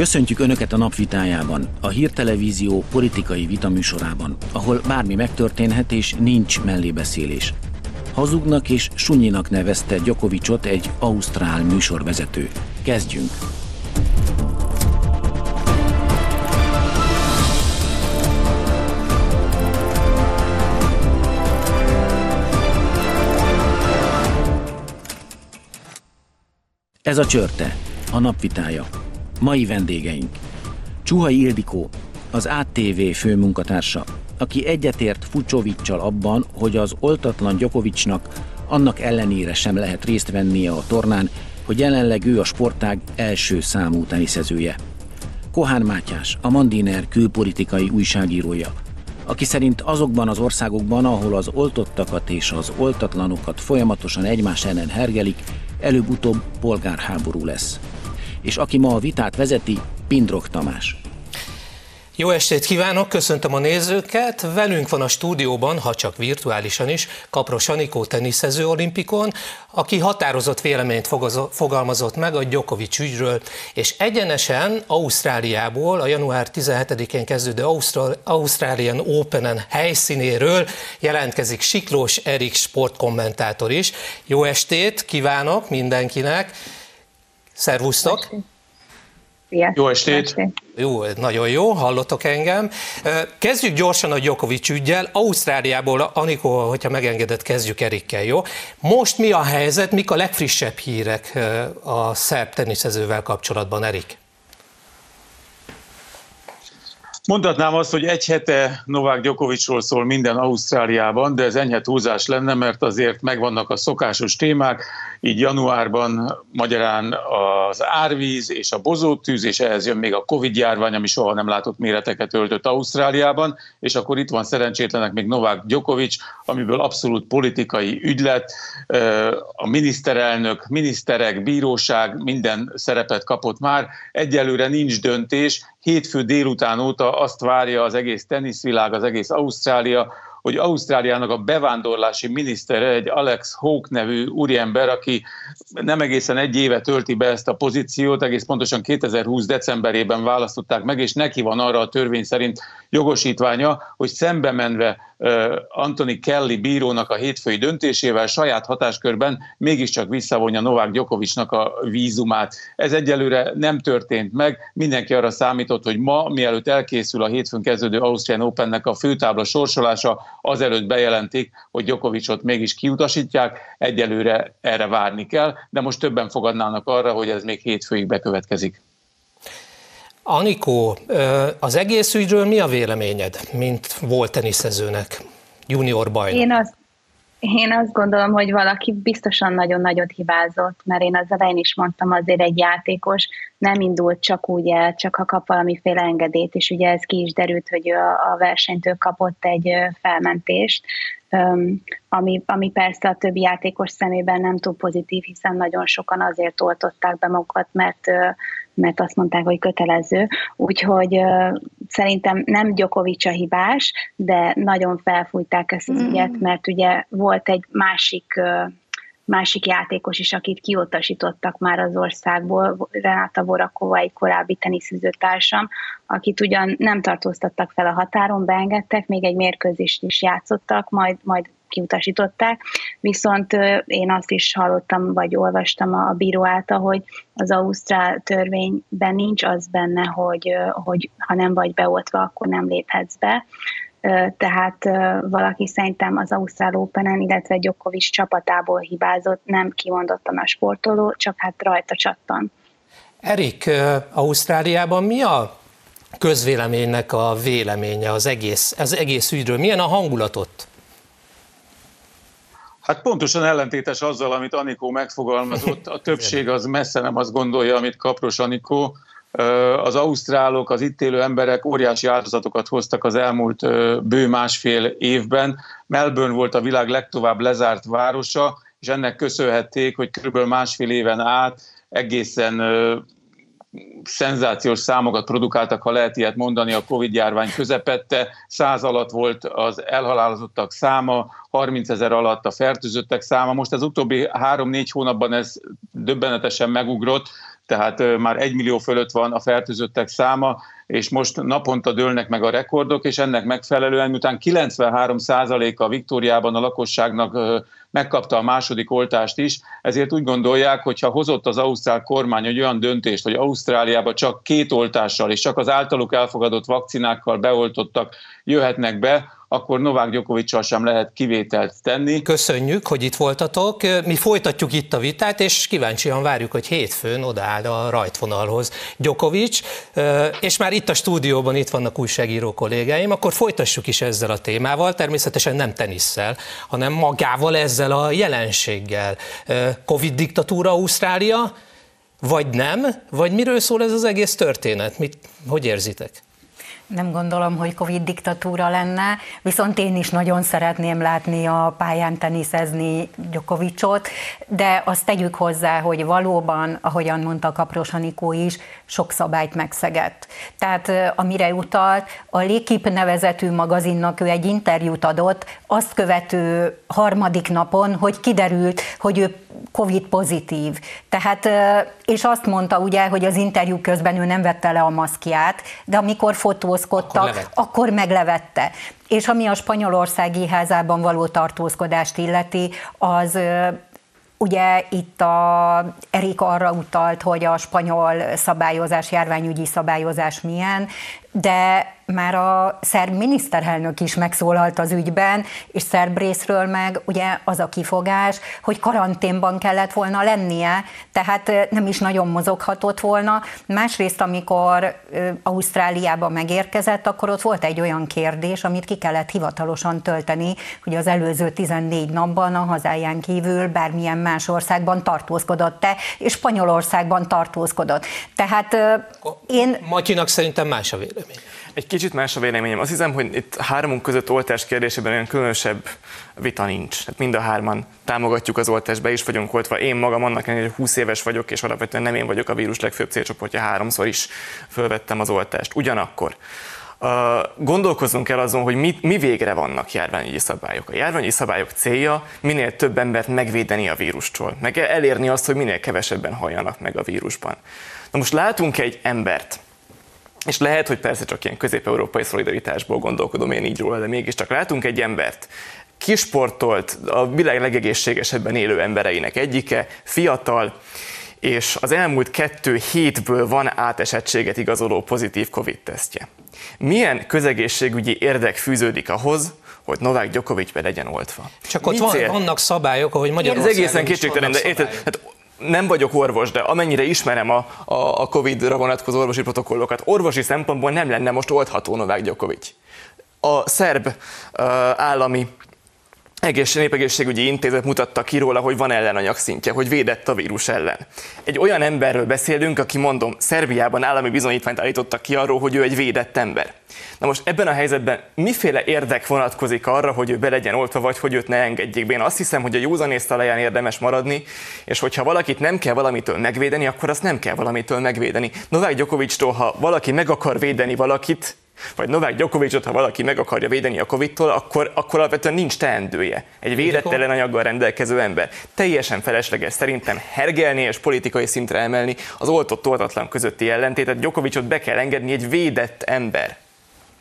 Köszöntjük Önöket a napvitájában, a Hír Televízió politikai vitaműsorában, ahol bármi megtörténhet és nincs mellébeszélés. Hazugnak és sunyinak nevezte Djokovicot egy ausztrál műsorvezető. Kezdjünk! Ez a Csörte, a napvitája. Mai vendégeink: Csuhaj Ildikó, az ATV főmunkatársa, aki egyetért Fucsovicsal abban, hogy az oltatlan Djokovicnak annak ellenére sem lehet részt vennie a tornán, hogy jelenleg ő a sportág első számú teniszezője. Kohán Mátyás, a Mandiner külpolitikai újságírója, aki szerint azokban az országokban, ahol az oltottakat és az oltatlanokat folyamatosan egymás ellen hergelik, előbb-utóbb polgárháború lesz. És aki ma a vitát vezeti, Pindrok Tamás. Jó estét kívánok, köszöntöm a nézőket. Velünk van a stúdióban, ha csak virtuálisan is, Kapros Anikó teniszező olimpikon, aki határozott véleményt fogalmazott meg a Djokovic ügyről, és egyenesen Ausztráliából, a január 17-én kezdődő Australian Openen helyszínéről jelentkezik Siklós Erik sportkommentátor is. Jó estét kívánok mindenkinek! Szervusztok! Jó estét! Jó, nagyon jó, hallottok engem. Kezdjük gyorsan a Djokovic üggyel. Ausztráliából, Anikó, hogyha megengedett, kezdjük Erikkel, jó? Most mi a helyzet, mik a legfrissebb hírek a szerb teniszezővel kapcsolatban, Erik? Mondhatnám azt, hogy egy hete Novak Djokovicról szól minden Ausztráliában, de ez enyhe túlzás lenne, mert azért megvannak a szokásos témák, így januárban magyarán az árvíz és a bozótűz, és ehhez jön még a Covid-járvány, ami soha nem látott méreteket öltött Ausztráliában, és akkor itt van szerencsétlenek még Novak Djokovic, amiből abszolút politikai ügy lett, a miniszterelnök, miniszterek, bíróság, minden szerepet kapott már, egyelőre nincs döntés. Hétfő délután óta azt várja az egész teniszvilág, az egész Ausztrália, hogy Ausztráliának a bevándorlási minisztere egy Alex Hawke nevű úriember, aki nem egészen egy éve tölti be ezt a pozíciót, egész pontosan 2020. decemberében választották meg, és neki van arra a törvény szerint jogosítványa, hogy szembe menve Anthony Kelly bírónak a hétfői döntésével saját hatáskörben mégiscsak visszavonja Novák Djokovicnak a vízumát. Ez egyelőre nem történt meg, mindenki arra számított, hogy ma, mielőtt elkészül a hétfőn kezdődő Austrian Opennek a főtábla sorsolása, azelőtt bejelentik, hogy Djokovicot mégis kiutasítják, egyelőre erre várni kell, de most többen fogadnának arra, hogy ez még hétfőig bekövetkezik. Anikó, az egész ügyről mi a véleményed, mint volt teniszezőnek, junior bajnok? Én azt gondolom, hogy valaki biztosan nagyon nagyot hibázott, mert én az elején is mondtam, azért egy játékos nem indult csak úgy el, csak ha kap valamiféle engedélyt, és ugye ez ki is derült, hogy a versenytől kapott egy felmentést, ami persze a többi játékos szemében nem túl pozitív, hiszen nagyon sokan azért oltották be magukat, mert azt mondták, hogy kötelező. Úgyhogy szerintem nem Djokovic a hibás, de nagyon felfújták ezt az ügyet, mert ugye volt egy másik játékos is, akit kiutasítottak már az országból, Renata Voráčová, egy korábbi teniszezőtársam, akit ugyan nem tartóztattak fel a határon, beengedtek, még egy mérkőzést is játszottak, majd kiutasították, viszont én azt is hallottam, vagy olvastam a bíró által, hogy az ausztrál törvényben nincs az benne, hogy ha nem vagy beoltva, akkor nem léphetsz be. Tehát valaki szerintem az Ausztrál Openen, illetve Djokovic csapatából hibázott, nem kimondottan a sportoló, csak hát rajta csattan. Erik, Ausztráliában mi a közvéleménynek a véleménye az egész ügyről? Milyen a hangulatot? Hát pontosan ellentétes azzal, amit Anikó megfogalmazott. A többség az messze nem azt gondolja, amit Kapros Anikó. Az ausztrálok, az itt élő emberek óriási áldozatokat hoztak az elmúlt bő másfél évben. Melbourne volt a világ legtovább lezárt városa, és ennek köszönhették, hogy körülbelül másfél éven át egészen szenzációs számokat produkáltak, ha lehet ilyet mondani, a Covid-járvány közepette. 100 alatt volt az elhalálozottak száma, 30 000 alatt a fertőzöttek száma. Most az utóbbi 3-4 hónapban ez döbbenetesen megugrott, tehát már 1 millió fölött van a fertőzöttek száma, és most naponta dőlnek meg a rekordok, és ennek megfelelően, miután 93%-a Viktóriában a lakosságnak megkapta a második oltást is, ezért úgy gondolják, hogy ha hozott az ausztrál kormány egy olyan döntést, hogy Ausztráliába csak 2 oltással és csak az általuk elfogadott vakcinákkal beoltottak jöhetnek be, akkor Novak Djokovicsal sem lehet kivételt tenni. Köszönjük, hogy itt voltatok. Mi folytatjuk itt a vitát, és kíváncsian várjuk, hogy hétfőn odaáll a rajtvonalhoz Djokovics, és már itt a stúdióban itt vannak újságíró kollégáim, akkor folytassuk is ezzel a témával, természetesen nem tenisszel, hanem magával, ezzel a jelenséggel. Covid diktatúra Ausztrália, vagy nem? Vagy miről szól ez az egész történet? Hogy érzitek? Nem gondolom, hogy Covid diktatúra lenne, viszont én is nagyon szeretném látni a pályán teniszezni Djokovicot, de azt tegyük hozzá, hogy valóban, ahogyan mondta Kapros Anikó is, sok szabályt megszegett. Tehát amire utalt, a L'équipe nevezetű magazinnak ő egy interjút adott, azt követő harmadik napon, hogy kiderült, hogy ő Covid pozitív. Tehát, és azt mondta ugye, hogy az interjú közben ő nem vette le a maszkját, de amikor fotózkodtak, akkor meglevette. És ami a spanyolországi házában való tartózkodást illeti, az ugye itt Erik arra utalt, hogy a spanyol szabályozás, járványügyi szabályozás milyen, de már a szerb miniszterelnök is megszólalt az ügyben, és szerb részről meg ugye az a kifogás, hogy karanténban kellett volna lennie, tehát nem is nagyon mozoghatott volna. Másrészt, amikor Ausztráliába megérkezett, akkor ott volt egy olyan kérdés, amit ki kellett hivatalosan tölteni, hogy az előző 14 napban a hazáján kívül bármilyen más országban tartózkodott-e, és Spanyolországban tartózkodott. Tehát Matyinak szerintem más a vélemény. Egy kicsit más a véleményem. Azt hiszem, hogy itt háromunk között oltás kérdésében olyan különösebb vita nincs. Hát mind a hárman támogatjuk az oltást, be is vagyunk oltva. Én magam annak ellenére, hogy 20 éves vagyok, és alapvetően nem én vagyok a vírus legfőbb célcsoportja, 3-szor is fölvettem az oltást. Ugyanakkor gondolkozzunk el azon, hogy mi végre vannak járványügyi szabályok. A járványügyi szabályok célja minél több embert megvédeni a vírustól, meg elérni azt, hogy minél kevesebben halljanak meg a vírusban. Na most látunk egy embert, és lehet, hogy persze csak ilyen közép-európai szolidaritásból gondolkodom én így róla, de mégiscsak látunk egy embert, kisportolt, a világ legegészségesebben élő embereinek egyike, fiatal, és az elmúlt 2 hétből van átesettséget igazoló pozitív Covid-tesztje. Milyen közegészségügyi érdek fűződik ahhoz, hogy Novák Djokovic be legyen oltva? Csak ott vannak szabályok, ahogy Magyarországon is vannak szabályok. De érted, nem vagyok orvos, de amennyire ismerem a Covid-ra vonatkozó orvosi protokollokat, orvosi szempontból nem lenne most oldható Novák Djokovic. A szerb állami népegészségügyi intézet mutatta ki róla, hogy van ellenanyag szintje, hogy védett a vírus ellen. Egy olyan emberről beszélünk, aki, mondom, Szerbiában állami bizonyítványt állítottak ki arról, hogy ő egy védett ember. Na most ebben a helyzetben miféle érdek vonatkozik arra, hogy ő be legyen oltva, vagy hogy őt ne engedjék be? Én azt hiszem, hogy a józanész talaján érdemes maradni, és hogyha valakit nem kell valamitől megvédeni, akkor azt nem kell valamitől megvédeni. Novák Djokovictól, ha valaki meg akar védeni valakit, vagy Novák Djokovicot, ha valaki meg akarja védeni a Covid-tól, akkor alapvetően nincs teendője. Egy védett ellenanyaggal rendelkező ember. Teljesen felesleges szerintem hergelni és politikai szintre emelni az oltott-oltatlan közötti ellentétet. Djokovicot be kell engedni, egy védett ember.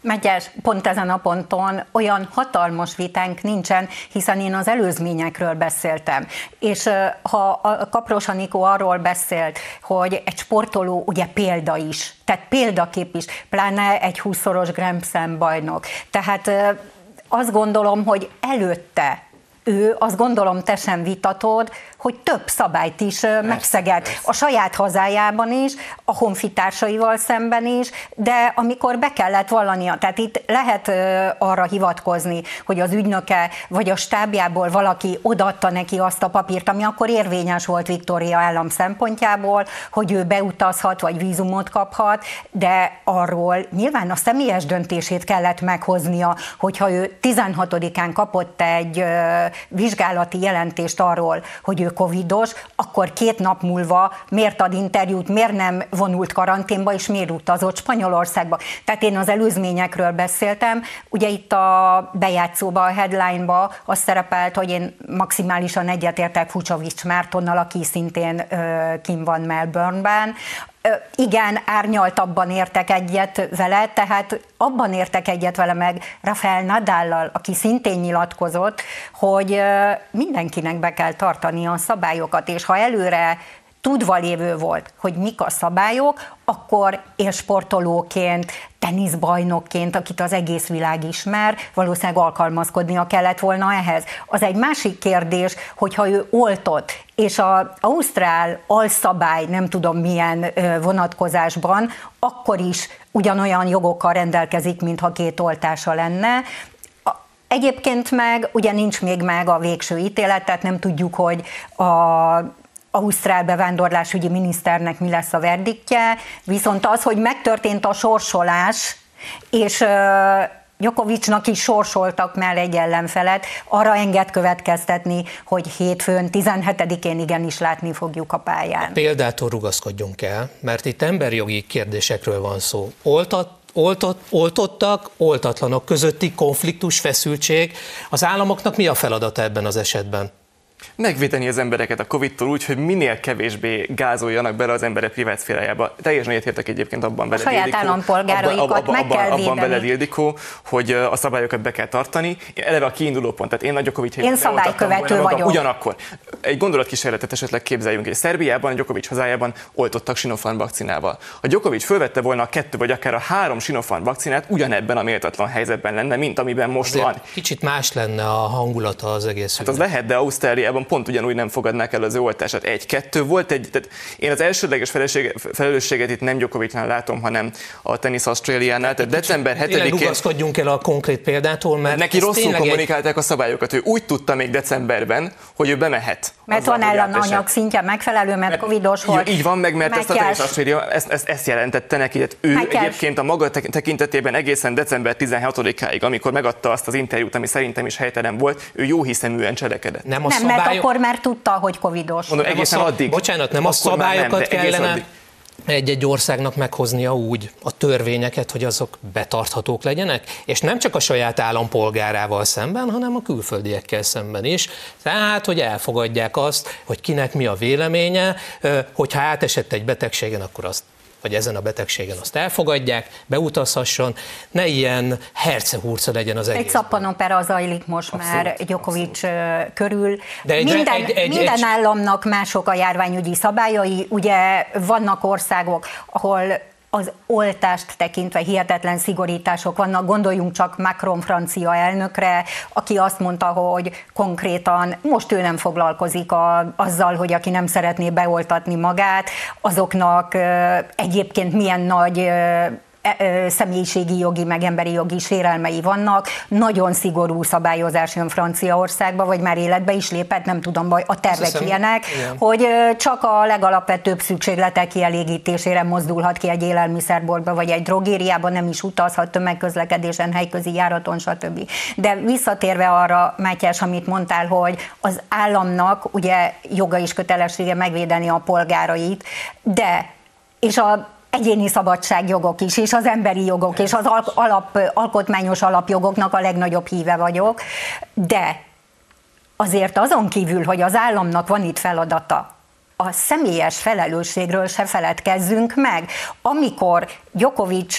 Mátyás, pont ezen a ponton olyan hatalmas vitánk nincsen, hiszen én az előzményekről beszéltem. És ha a Kapros Anikó arról beszélt, hogy egy sportoló ugye példa is, tehát példakép is, pláne egy 20-szoros Grand Slam bajnok. Tehát azt gondolom, hogy előtte ő, azt gondolom te sem vitatod, hogy több szabályt is megszegett. A saját hazájában is, a honfitársaival szemben is, de amikor be kellett vallania, tehát itt lehet arra hivatkozni, hogy az ügynöke vagy a stábjából valaki odaadta neki azt a papírt, ami akkor érvényes volt Viktória állam szempontjából, hogy ő beutazhat vagy vízumot kaphat, de arról nyilván a személyes döntését kellett meghoznia, hogyha ő 16-án kapott egy vizsgálati jelentést arról, hogy ő ő covidos, akkor 2 nap múlva miért ad interjút, miért nem vonult karanténba, és miért utazott Spanyolországba. Tehát én az előzményekről beszéltem. Ugye itt a bejátszóba, a headline-ba az szerepelt, hogy én maximálisan egyetértek Fucsovics Mártonnal, aki szintén kim van Melbourne-ben. Igen, árnyaltabban értek egyet vele, tehát abban értek egyet vele meg Rafael Nadállal, aki szintén nyilatkozott, hogy mindenkinek be kell tartani a szabályokat, és ha előre tudva lévő volt, hogy mik a szabályok, akkor élsportolóként, teniszbajnokként, akit az egész világ ismer, valószínűleg alkalmazkodnia kellett volna ehhez. Az egy másik kérdés, hogyha ő oltott, és az ausztrál alszabály nem tudom milyen vonatkozásban, akkor is ugyanolyan jogokkal rendelkezik, mintha 2 oltása lenne. Egyébként meg ugye nincs még meg a végső ítélet, tehát nem tudjuk, hogy a ausztrál bevándorlásügyi miniszternek mi lesz a verdiktje, viszont az, hogy megtörtént a sorsolás, és Djokovicnak is sorsoltak már egy ellenfelet, arra enged következtetni, hogy hétfőn, 17-én igenis látni fogjuk a pályán. A példától rugaszkodjunk el, mert itt emberjogi kérdésekről van szó. Oltottak, oltatlanok közötti konfliktus, feszültség. Az államoknak mi a feladata ebben az esetben? Megvédeni az embereket a Covid-tól úgy, hogy minél kevésbé gázoljanak bele az emberek privát szférájába. Teljesen értek egyébként abban bele, Ildikó, saját állampolgáraikat meg kell védeni. Abban bele, Ildikó, hogy a szabályokat be kell tartani. Eleve a kiinduló pont, tehát én a Djokovic helyett szabálykövető vagyok. Ugyanakkor egy gondolatkísérletet esetleg képzeljünk, hogy Szerbiában, a Djokovic hazájában oltottak Sinopharm vakcinával. Ha Djokovic fölvette volna a 2 vagy akár a 3 Sinopharm vakcinát, ugyanebben a méltatlan helyzetben lenne, mint amiben most azért van. Kicsit más lenne a hangulata az egész. Hát az lehet, de Ausztráliában pont ugyanúgy nem fogadnák el az ő oltását. 1-2 volt egy, tehát én az elsődleges felelősséget itt nem Djokovicnál látom, hanem a Tennis Australiánál. Tehát december 7-én... Rugaszkodjunk el a konkrét példától, mert... Neki rosszul kommunikálták a szabályokat. Ő úgy tudta még decemberben, hogy ő bemehet. Mert van ellenanyag szintje megfelelő, mert covidos volt. Így van, mert ezt a Tennis Australia ezt jelentette neki. Ő egyébként a maga tekintetében egészen december 16-áig, amikor megadta azt az interjút, ami szerintem is helytelen volt, ő jóhiszeműen cselekedett. Nem, mert akkor már tudta, hogy covidos. Mondom, egészen addig. Bocsánat, nem a szabályokat kellene egy-egy országnak meghoznia úgy a törvényeket, hogy azok betarthatók legyenek, és nem csak a saját állampolgárával szemben, hanem a külföldiekkel szemben is. Tehát, hogy elfogadják azt, hogy kinek mi a véleménye, hogyha átesett egy betegségen, akkor azt, vagy ezen a betegségen azt elfogadják, beutazhasson, ne ilyen herce-hurca legyen az egész. Egy szappanopera zajlik most már Djokovic körül. De minden államnak mások a járványügyi szabályai, ugye vannak országok, ahol az oltást tekintve hihetetlen szigorítások vannak, gondoljunk csak Macron francia elnökre, aki azt mondta, hogy konkrétan most ő nem foglalkozik azzal, hogy aki nem szeretné beoltatni magát, azoknak egyébként milyen nagy személyiségi jogi, meg emberi jogi sérelmei vannak, nagyon szigorú szabályozás jön Franciaországban, vagy már életbe is lépett, nem tudom, a tervek ilyenek, hogy csak a legalapvetőbb szükségletek kielégítésére mozdulhat ki egy élelmiszerboltba, vagy egy drogériába, nem is utazhat tömegközlekedésen, helyközi járaton, stb. De visszatérve arra, Mátyás, amit mondtál, hogy az államnak ugye joga és kötelessége megvédeni a polgárait, de, és a egyéni szabadságjogok is, és az emberi jogok, és az alkotmányos alapjogoknak a legnagyobb híve vagyok, de azért azon kívül, hogy az államnak van itt feladata, a személyes felelősségről se feledkezzünk meg. Amikor Djokovic,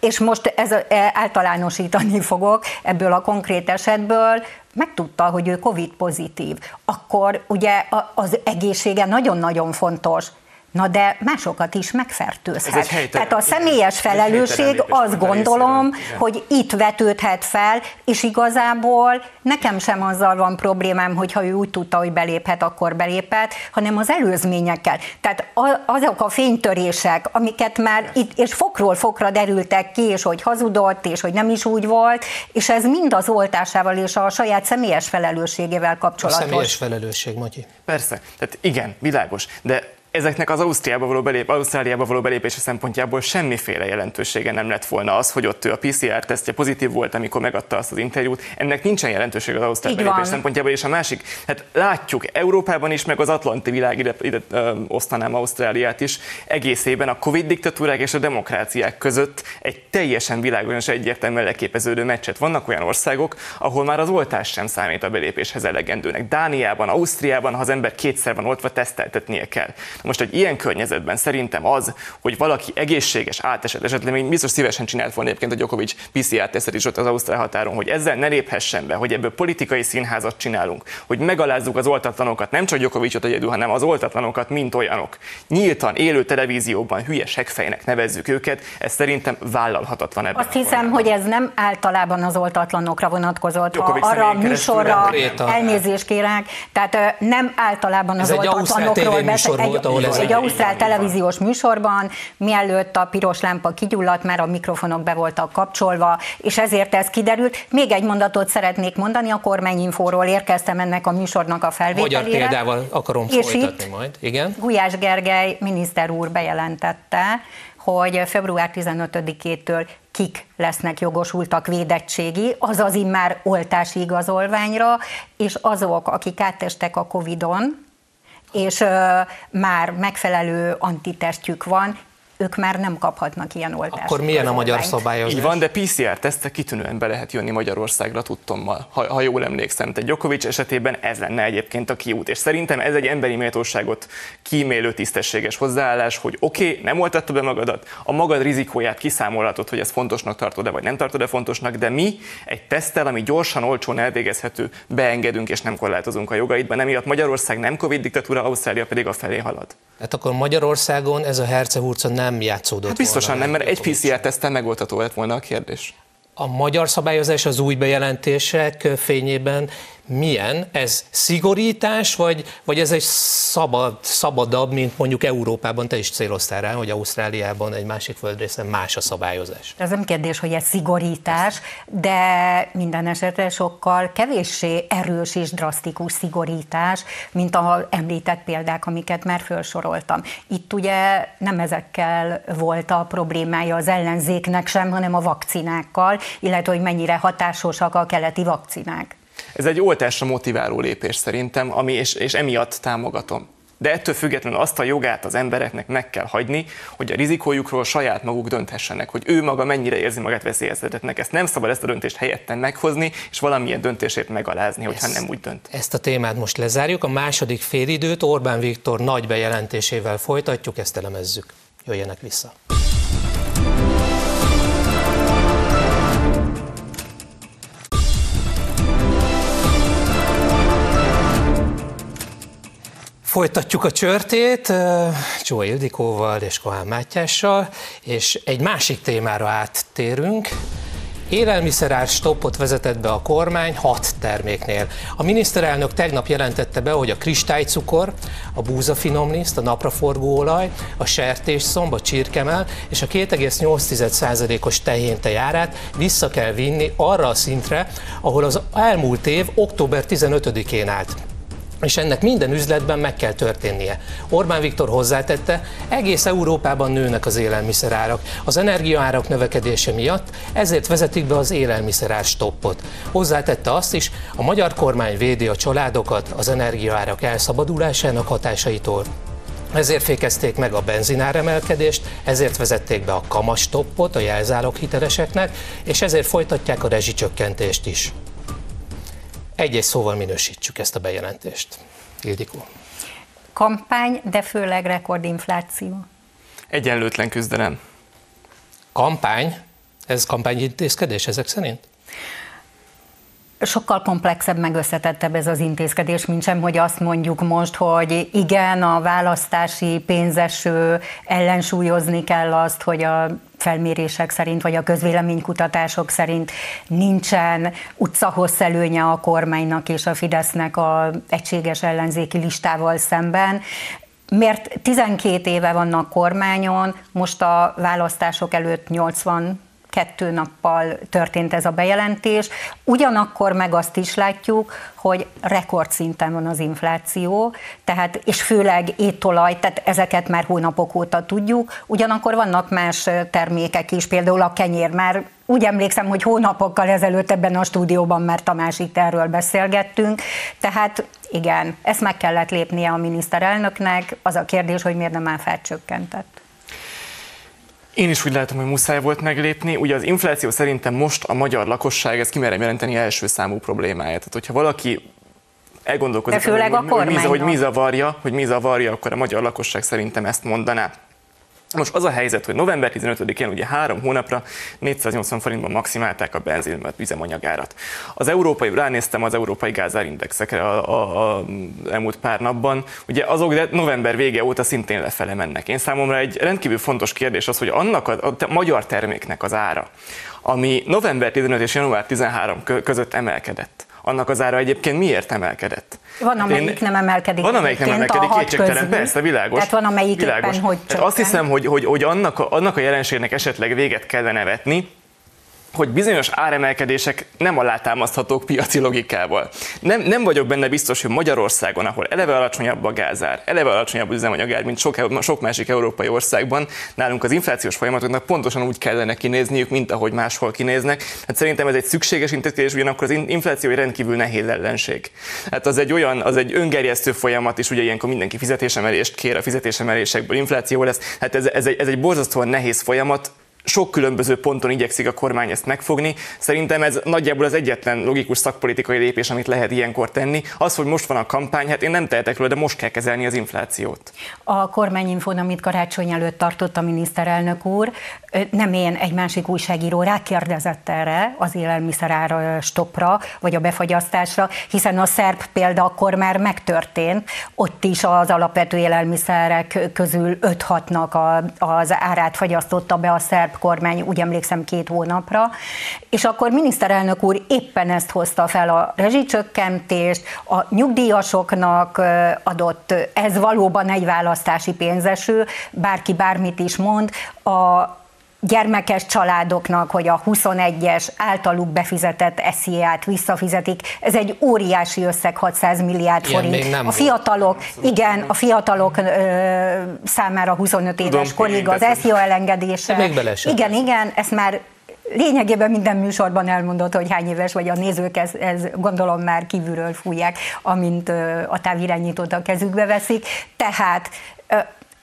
és most ez általánosítani fogok ebből a konkrét esetből, megtudta, hogy ő Covid pozitív, akkor ugye az egészsége nagyon-nagyon fontos. Na de másokat is megfertőzhet. Tehát a személyes felelősség, azt gondolom, hogy itt vetődhet fel, és igazából nekem sem azzal van problémám, hogyha ő úgy tudta, hogy beléphet, akkor beléphet, hanem az előzményekkel. Tehát azok a fénytörések, amiket már itt, és fokról fokra derültek ki, és hogy hazudott, és hogy nem is úgy volt, és ez mind az oltásával és a saját személyes felelősségével kapcsolatos. A személyes felelősség, Matyi. Persze, tehát igen, világos, de ezeknek az Ausztráliába való belépése szempontjából semmiféle jelentősége nem lett volna az, hogy ott ő a PCR-tesztje pozitív volt, amikor megadta azt az interjút. Ennek nincsen jelentősége az Ausztrál belépés szempontjából, és a másik, hát látjuk Európában is, meg az atlanti világ, ide osztanám Ausztráliát is, egészében a Covid diktatúrák és a demokráciák között egy teljesen világos, egyértelműen leképeződő meccset. Vannak olyan országok, ahol már az oltás sem számít a belépéshez elegendőnek. Dániában, Ausztriában, ha az ember kétszer van oltva, teszteltetnie kell. Most egy ilyen környezetben szerintem az, hogy valaki egészséges, átesett, esetleg még biztos szívesen csinált volna egyébként a Djokovic PCR-tesztet is ott az ausztrál határon, hogy ezzel ne léphessen be, hogy ebből politikai színházat csinálunk, hogy megalázzuk az oltatlanokat, nem csak Djokovicot egyedül, hanem az oltatlanokat, mint olyanok. Nyíltan, élő televízióban hülyes hegfejnek nevezzük őket, ez szerintem vállalhatatlan ebben. Azt hiszem, hogy ez nem általában az oltatlanokra vonatkozott, arra a műsorra elnézést kérek, tehát nem általában az oltatlanokról beszélünk. Egy ausztrál televíziós műsorban, mielőtt a piros lámpa kigyulladt, már a mikrofonok be voltak kapcsolva, és ezért ez kiderült. Még egy mondatot szeretnék mondani, a kormányinfóról érkeztem ennek a műsornak a felvételére. Magyar példával akarom folytatni majd. Igen. Gulyás Gergely miniszter úr bejelentette, hogy február 15-től kik lesznek jogosultak védettségi, azaz immár oltási igazolványra, és azok, akik átestek a Covid-on, és már megfelelő antitestjük van, ők már nem kaphatnak ilyen oltást. Akkor milyen a magyar szabályozás? Így van, de PCR-tesztre kitűnően be lehet jönni Magyarországra tudtommal, ha jól emlékszem. Tehát Djokovic esetében ez lenne egyébként a kiút. És szerintem ez egy emberi méltóságot kímélő tisztességes hozzáállás, hogy oké, nem oltatta be magadat, a magad rizikóját kiszámolhatod, hogy ez fontosnak tartod-e vagy nem tartod-e fontosnak, de mi egy teszttel, ami gyorsan, olcsón elvégezhető, beengedünk és nem korlátozunk a jogaidban. Emiatt Magyarország nem Covid diktatúra, Ausztrália pedig a felé halad. Hát akkor Magyarországon ez a hercehurca nem játszódott volna. Hát biztosan nem, mert egy PCR-teszttel megoldható lett volna a kérdés. A magyar szabályozás az új bejelentések fényében milyen? Ez szigorítás, vagy ez egy szabadabb, mint mondjuk Európában? Te is céloztál rá, hogy Ausztráliában, egy másik földrészen más a szabályozás. Ez nem kérdés, hogy ez szigorítás, de minden esetre sokkal kevéssé erős és drasztikus szigorítás, mint az említett példák, amiket már felsoroltam. Itt ugye nem ezekkel volt a problémája az ellenzéknek sem, hanem a vakcinákkal, illetve hogy mennyire hatásosak a keleti vakcinák. Ez egy oltásra motiváló lépés szerintem, ami és emiatt támogatom. De ettől függetlenül azt a jogát az embereknek meg kell hagyni, hogy a rizikójukról saját maguk dönthessenek, hogy ő maga mennyire érzi magát veszélyeztetettnek. Ezt nem szabad ezt a döntést helyetten meghozni, és valamilyen döntését megalázni, hogyha nem úgy dönt. Ezt a témát most lezárjuk, a második félidőt Orbán Viktor nagy bejelentésével folytatjuk, ezt elemezzük. Jöjjenek vissza! Folytatjuk a csörtét Csuhaj Ildikóval és Kohán Mátyással, és egy másik témára áttérünk. Élelmiszerár stoppot vezetett be a kormány 6 terméknél. A miniszterelnök tegnap jelentette be, hogy a kristálycukor, a búzafinomliszt, a napraforgóolaj, a sertésszomb, a csirkemell és a 2,8%-os tehéntejárát vissza kell vinni arra a szintre, ahol az elmúlt év október 15-én állt. És ennek minden üzletben meg kell történnie. Orbán Viktor hozzátette, egész Európában nőnek az élelmiszerárak. Az energiaárak növekedése miatt ezért vezetik be az élelmiszerár stoppot. Hozzátette azt is, a magyar kormány védi a családokat az energiaárak elszabadulásának hatásaitól. Ezért fékezték meg a benzináremelkedést, ezért vezették be a kamastoppot a jelzálog hiteleseknek, és ezért folytatják a rezsicsökkentést is. Egy-egy szóval minősítsük ezt a bejelentést. Ildikó. Kampány, de főleg rekordinfláció. Egyenlőtlen küzdelem. Kampány? Ez kampányintézkedés ezek szerint? Sokkal komplexebb, meg összetettebb ez az intézkedés, mint sem, hogy azt mondjuk most, hogy igen, a választási pénzeső, ellensúlyozni kell azt, hogy a felmérések szerint, vagy a közvéleménykutatások szerint nincsen utcahossz előnye a kormánynak és a Fidesznek az egységes ellenzéki listával szemben. Mert 12 éve vannak kormányon, most a választások előtt 80 2 nappal történt ez a bejelentés. Ugyanakkor meg azt is látjuk, hogy rekordszinten van az infláció, tehát, és főleg étolaj, tehát ezeket már hónapok óta tudjuk. Ugyanakkor vannak más termékek is, például a kenyér. Már úgy emlékszem, hogy hónapokkal ezelőtt ebben a stúdióban már Tamás itt erről beszélgettünk. Tehát igen, ezt meg kellett lépnie a miniszterelnöknek. Az a kérdés, hogy miért nem áfát csökkentett. Én is úgy látom, hogy muszáj volt meglépni. Ugye az infláció szerintem most a magyar lakosság, ez kimerem jelenteni első számú problémáját. Tehát, hogyha valaki elgondolkozik, hogy mi zavarja, akkor a magyar lakosság szerintem ezt mondaná. Most az a helyzet, hogy november 15-én, ugye 3 hónapra 480 forintban maximálták a benzin üzemanyagárat. Ránéztem az európai gázárindexekre az elmúlt pár napban, ugye azok de november vége óta szintén lefele mennek. Én számomra egy rendkívül fontos kérdés az, hogy annak a magyar terméknek az ára, ami november 15 és január 13 között emelkedett, annak az ára egyébként miért emelkedett? Van, amelyik nem emelkedik. Van, amelyik nem emelkedik, kétségtelen, persze, világos. Tehát van, amelyik világos. Éppen, hogy csökken. Azt hiszem, hogy annak a jelenségnek esetleg véget kellene vetni, hogy bizonyos áremelkedések nem alátámaszthatók piaci logikával. Nem vagyok benne biztos, hogy Magyarországon, ahol eleve alacsonyabb a gázár, eleve alacsonyabb az üzemanyagár, mint sok másik európai országban, nálunk az inflációs folyamatoknak pontosan úgy kellene kinézniük, mint ahogy máshol kinéznek. Hát szerintem ez egy szükséges intézkedés, ugyanakkor az infláció egy rendkívül nehéz ellenség. Hát az egy öngerjesztő folyamat, és ugye ilyenkor mindenki fizetésemelést kér, a fizetésemelésekből infláció lesz. Hát ez egy borzasztóan nehéz folyamat. Sok különböző ponton igyekszik a kormány ezt megfogni. Szerintem ez nagyjából az egyetlen logikus szakpolitikai lépés, amit lehet ilyenkor tenni. Az, hogy most van a kampány, hát én nem tehetek róla, de most kell kezelni az inflációt. A kormányinfón, amit karácsony előtt tartott a miniszterelnök úr, nem én, egy másik újságíró rákérdezett erre az élelmiszerára stopra, vagy a befagyasztásra, hiszen a szerb példa akkor már megtörtént, ott is az alapvető élelmiszerek közül 5-6-nak az árát fagyasztotta be a szerb kormány, úgy emlékszem, 2 hónapra, és akkor miniszterelnök úr éppen ezt hozta fel, a rezsicsökkentést, a nyugdíjasoknak adott, ez valóban egy választási pénzeső, bárki bármit is mond, a gyermekes családoknak, hogy a 21-es általuk befizetett SZIA-t visszafizetik, ez egy óriási összeg, 600 milliárd forint. A fiatalok, igen, a fiatalok számára 25 éves korig az SZIA elengedése. Igen, igen, ezt már lényegében minden műsorban elmondott, hogy hány éves vagy, a nézők ez gondolom már kívülről fújják, amint a távirányítót a kezükbe veszik. Tehát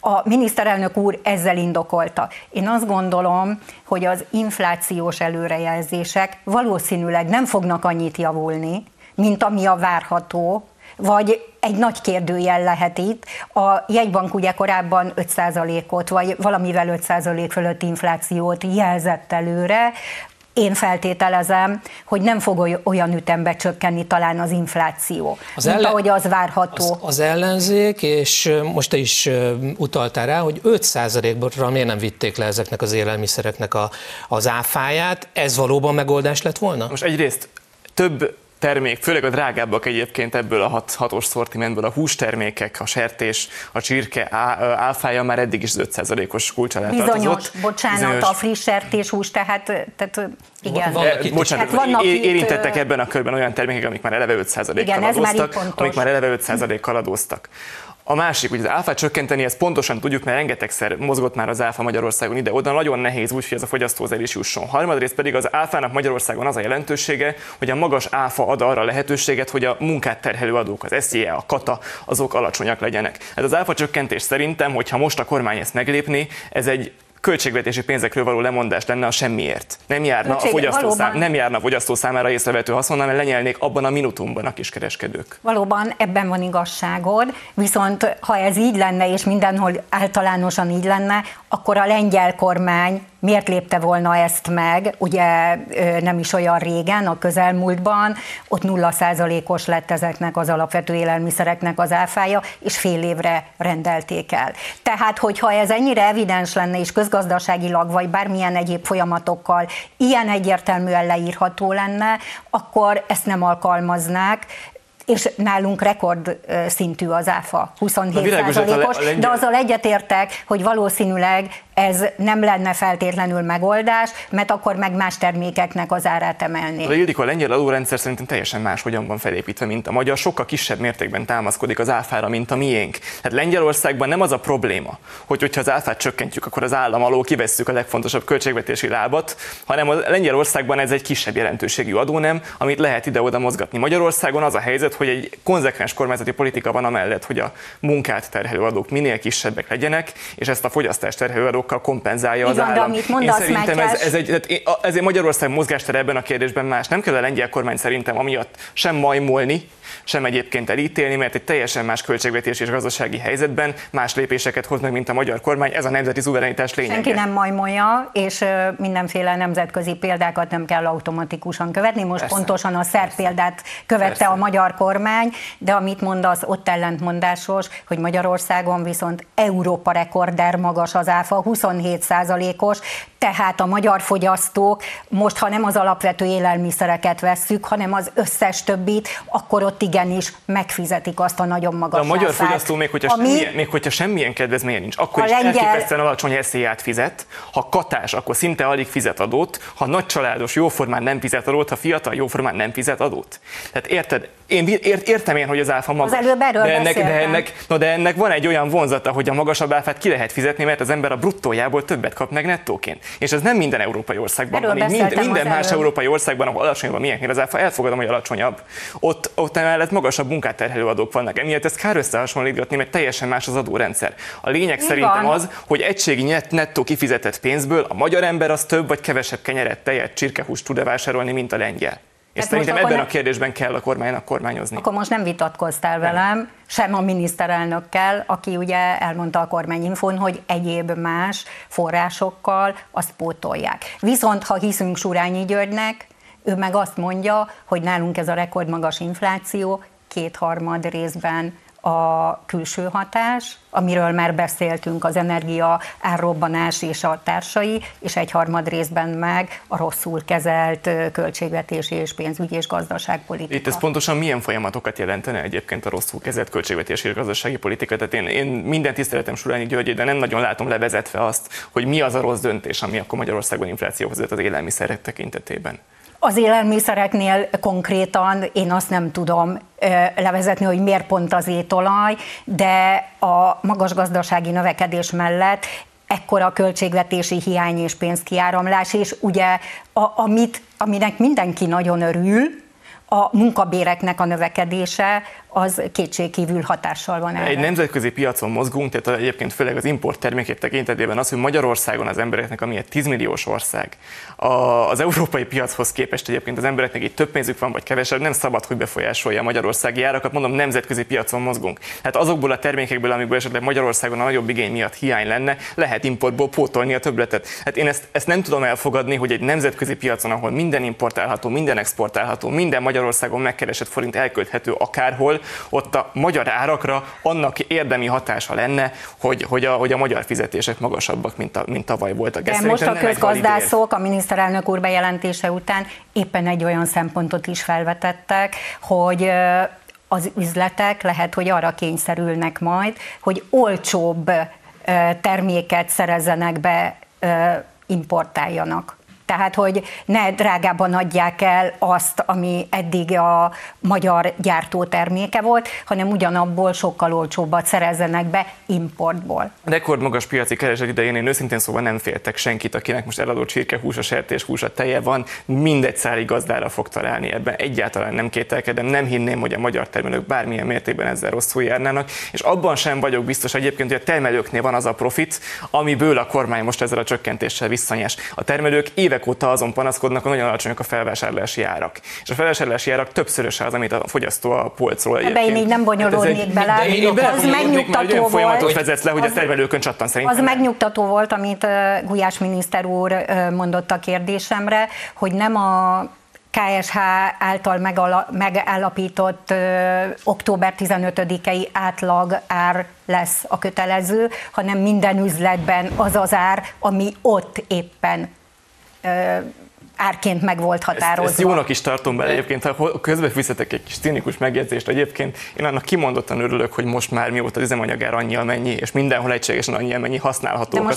a miniszterelnök úr ezzel indokolta. Én azt gondolom, hogy az inflációs előrejelzések valószínűleg nem fognak annyit javulni, mint ami a várható, vagy egy nagy kérdőjel lehet itt. A jegybank ugye korábban 5%-ot, vagy valamivel 5% fölött inflációt jelzett előre. Én feltételezem, hogy nem fog olyan ütembe csökkenni talán az infláció, mint ahogy az várható. Az ellenzék, és most te is utaltál rá, hogy 5%-ra miért nem vitték le ezeknek az élelmiszereknek az áfáját, ez valóban megoldás lett volna? Most egyrészt több termék, főleg a drágábbak egyébként ebből a 6-os szortimentből, a hústermékek, a sertés, a csirke áfája már eddig is 5%-os kulcsa tartozott. Bizonyos, bocsánat, a friss sertéshús, tehát igen. Vannak érintettek ebben a körben olyan termékek, amik már eleve 5%-kal adóztak, A másik, hogy az áfát csökkenteni, ezt pontosan tudjuk, mert rengetegszer mozgott már az áfa Magyarországon ide-oda, nagyon nehéz úgy, hogy ez a fogyasztóhoz el is jusson. Harmadrészt pedig az áfának Magyarországon az a jelentősége, hogy a magas áfa ad arra lehetőséget, hogy a munkát terhelő adók, az SZIA, a kata, azok alacsonyak legyenek. Ez az áfa csökkentés szerintem, hogyha most a kormány ezt meglépni, ez egy költségvetési pénzekről való lemondás lenne a semmiért. Nem járna a fogyasztó számára észrevető haszonnal, mert lenyelnék abban a minutumban a kiskereskedők. Valóban ebben van igazságod, viszont ha ez így lenne, és mindenhol általánosan így lenne, akkor a lengyel kormány miért lépte volna ezt meg, ugye nem is olyan régen, a közelmúltban, ott 0%-os lett ezeknek az alapvető élelmiszereknek az áfája, és fél évre rendelték el. Tehát, hogyha ez ennyire evidens lenne, és közgazdaságilag, vagy bármilyen egyéb folyamatokkal ilyen egyértelműen leírható lenne, akkor ezt nem alkalmaznák, és nálunk rekord szintű az áfa, 27%-os, de azzal egyetértek, hogy valószínűleg ez nem lenne feltétlenül megoldás, mert akkor meg más termékeknek az árát emelni. Az Ildikó, a lengyel adórendszer szerintem teljesen máshogyan van felépítve, mint a magyar, sokkal kisebb mértékben támaszkodik az áfára, mint a miénk. Hát Lengyelországban nem az a probléma, hogyha az áfát csökkentjük, akkor az állam alól kivesszük a legfontosabb költségvetési lábat, hanem a Lengyelországban ez egy kisebb jelentőségű adó, nem, amit lehet ide-oda mozgatni. Magyarországon az a helyzet, hogy egy konzekvens kormányzati politika van amellett, hogy a munkát terhelő adók minél kisebbek legyenek, és ezt a fogyasztást terhelő adókkal kompenzálja az állam. Ezért Magyarország mozgástere ebben a kérdésben más. Nem kell a lengyel kormány szerintem amiatt sem majmolni, sem egyébként elítélni, mert egy teljesen más költségvetés és gazdasági helyzetben más lépéseket hoznak, mint a magyar kormány. Ez a nemzeti szuverenitás lényege. Senki nem majmolja, és mindenféle nemzetközi példákat nem kell automatikusan követni. Most persze, pontosan a szerb példát követte a magyar kormány, de amit mondasz, ott ellentmondásos, hogy Magyarországon viszont Európa rekorder magas az áfa, 27%-os, tehát a magyar fogyasztók most, ha nem az alapvető élelmiszereket vesszük, hanem az összes többit, akkor ott igenis megfizetik azt a nagyon magas áfát. A magyar fogyasztó, még hogyha semmilyen kedvezménye nincs, akkor is elképesztően alacsony SZIA-t fizet, ha katás, akkor szinte alig fizet adót, ha nagycsaládos jóformán nem fizet adót, ha fiatal jóformán nem fizet adót. Tehát érted? Értem én, hogy az áfa magas. Az előbb erről de ennek van egy olyan vonzata, hogy a magasabb áfát ki lehet fizetni, mert az ember a bruttójából többet kap meg nettóként. És ez nem minden európai országban van. Minden más európai országban, ahol alacsonyabb a miénknél az áfa, elfogadom, hogy alacsonyabb. Ott emellett magasabb munkát terhelő adók vannak. Emiatt ezt kár összehasonlítgatni, mert teljesen más az adórendszer. A lényeg szerintem az, hogy egységi nettó kifizetett pénzből a magyar ember az több vagy kevesebb kenyeret, tejet, csirkehúst tud-e vásárolni, mint a lengyel. És szerintem ebben a kérdésben kell a kormánynak kormányozni. Akkor most nem vitatkoztál velem, sem a miniszterelnökkel, aki ugye elmondta a kormányinfón, hogy egyéb más forrásokkal azt pótolják. Viszont ha hiszünk Surányi Györgynek, ő meg azt mondja, hogy nálunk ez a rekordmagas infláció 2/3 részben a külső hatás, amiről már beszéltünk, az energia árrobbanás és a társai, és 1/3 részben meg a rosszul kezelt költségvetési és pénzügyi és gazdaságpolitika. Itt ez pontosan milyen folyamatokat jelentene egyébként a rosszul kezelt költségvetési és gazdasági politika? Tehát én minden tiszteletem Surányi György, de nem nagyon látom levezetve azt, hogy mi az a rossz döntés, ami akkor Magyarországon inflációhoz vezet az élelmiszerek tekintetében. Az élelmiszereknél konkrétan én azt nem tudom levezetni, hogy miért pont az étolaj, de a magas gazdasági növekedés mellett ekkora költségvetési hiány és pénzkiáramlás, és ugye aminek mindenki nagyon örül, a munkabéreknek a növekedése az kétségkívül hatással van erre. Egy nemzetközi piacon mozgunk, tehát egyébként főleg az import termékek tekintetében az, hogy Magyarországon az embereknek, ami egy 10 milliós ország, az európai piachoz képest egyébként az embereknek itt több pénzük van, vagy kevesebb, nem szabad, hogy befolyásolja a magyarországi árakat, mondom, nemzetközi piacon mozgunk. Tehát azokból a termékekből, amikből esetleg Magyarországon a nagyobb igény miatt hiány lenne, lehet importból pótolni a többletet. Hát én ezt nem tudom elfogadni, hogy egy nemzetközi piacon, ahol minden importálható, minden exportálható, minden Magyarországon megkeresett forint elkölthető akárhol, ott a magyar árakra annak érdemi hatása lenne, hogy a magyar fizetések magasabbak, mint tavaly voltak. De most a közgazdászok a miniszterelnök úr bejelentése után éppen egy olyan szempontot is felvetettek, hogy az üzletek lehet, hogy arra kényszerülnek majd, hogy olcsóbb terméket szerezzenek be, importáljanak. Tehát, hogy ne drágában adják el azt, ami eddig a magyar gyártó terméke volt, hanem ugyanabból sokkal olcsóbbat szerezzenek be importból. A rekordmagas piaci kereset idején én őszintén szóval nem féltek senkit, akinek most eladó csirkehúsa, sertéshúsa, teje van, mindegy szári gazdára fog találni ebben. Egyáltalán nem kételkedem, nem hinném, hogy a magyar termelők bármilyen mértékben ezzel rosszul járnának, és abban sem vagyok biztos egyébként, hogy a termelőknél van az a profit, amiből a kormány most ezzel a csökkentéssel visszanyás. A termelők óta azon panaszkodnak, hogy nagyon alacsonyak a felvásárlási árak. És a felvásárlási árak többszöröse az, amit a fogyasztó a polcról egyébként. Ebbe én így nem bonyolódnék bele. Az megnyugtató volt. Folyamatot vezetsz le, hogy a termelőkön csattan szerintem. Az megnyugtató volt, amit Gulyás miniszter úr mondott a kérdésemre, hogy nem a KSH által megállapított október 15-i átlag ár lesz a kötelező, hanem minden üzletben az az ár, ami ott éppen árként meg volt határozva. Ezt jónak is tartom bele egyébként, ha közben fűzhetek egy kis cinikus megjegyzést egyébként, én annak kimondottan örülök, hogy most már mióta az üzemanyagár annyi amennyi, és mindenhol egységesen annyi amennyi használhatóak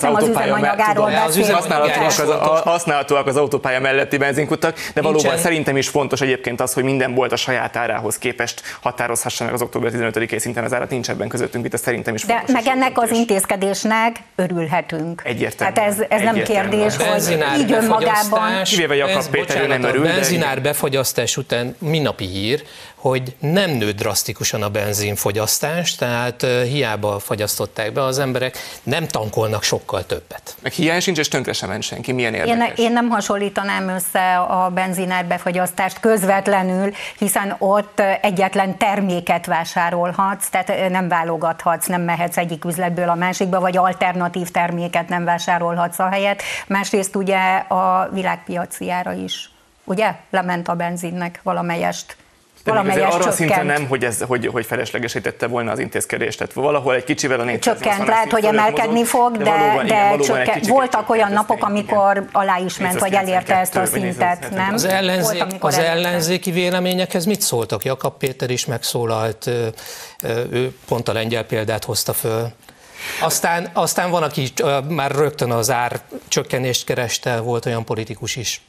az autópálya melletti benzinkutak, de valóban nincsen. Szerintem is fontos egyébként az, hogy minden bolt a saját árához képest határozhassa meg az október 15-i szinten az árat, nincs ebben közöttünk, itt szerintem is fontos. De meg ennek az intézkedésnek örülhetünk. Egyértelmű. Hát ez nem kérdés, hogy így önmagában. A benzinár befogyasztás után minapi hír, hogy nem nő drasztikusan a benzinfogyasztás, tehát hiába fogyasztották be az emberek, nem tankolnak sokkal többet. Meg hiány sincs, és tönkre sem ment senki, milyen érdekes. Én nem hasonlítanám össze a benzinár befogyasztást közvetlenül, hiszen ott egyetlen terméket vásárolhatsz, tehát nem válogathatsz, nem mehetsz egyik üzletből a másikba, vagy alternatív terméket nem vásárolhatsz a helyet. Másrészt ugye a világpiaci ára is, ugye? Lement a benzinnek valamelyest. Arra szinte nem, hogy feleslegesítette volna az intézkedést. Tehát valahol egy kicsivel a 400. Csökkent, lehet, hogy emelkedni fog, de voltak olyan napok, amikor alá is ment, vagy elérte ezt a szintet, nem? Az ellenzéki véleményekhez mit szóltak? Jakab Péter is megszólalt, ő pont a lengyel példát hozta föl. Aztán van, aki már rögtön az ár csökkenést kereste, volt olyan politikus is.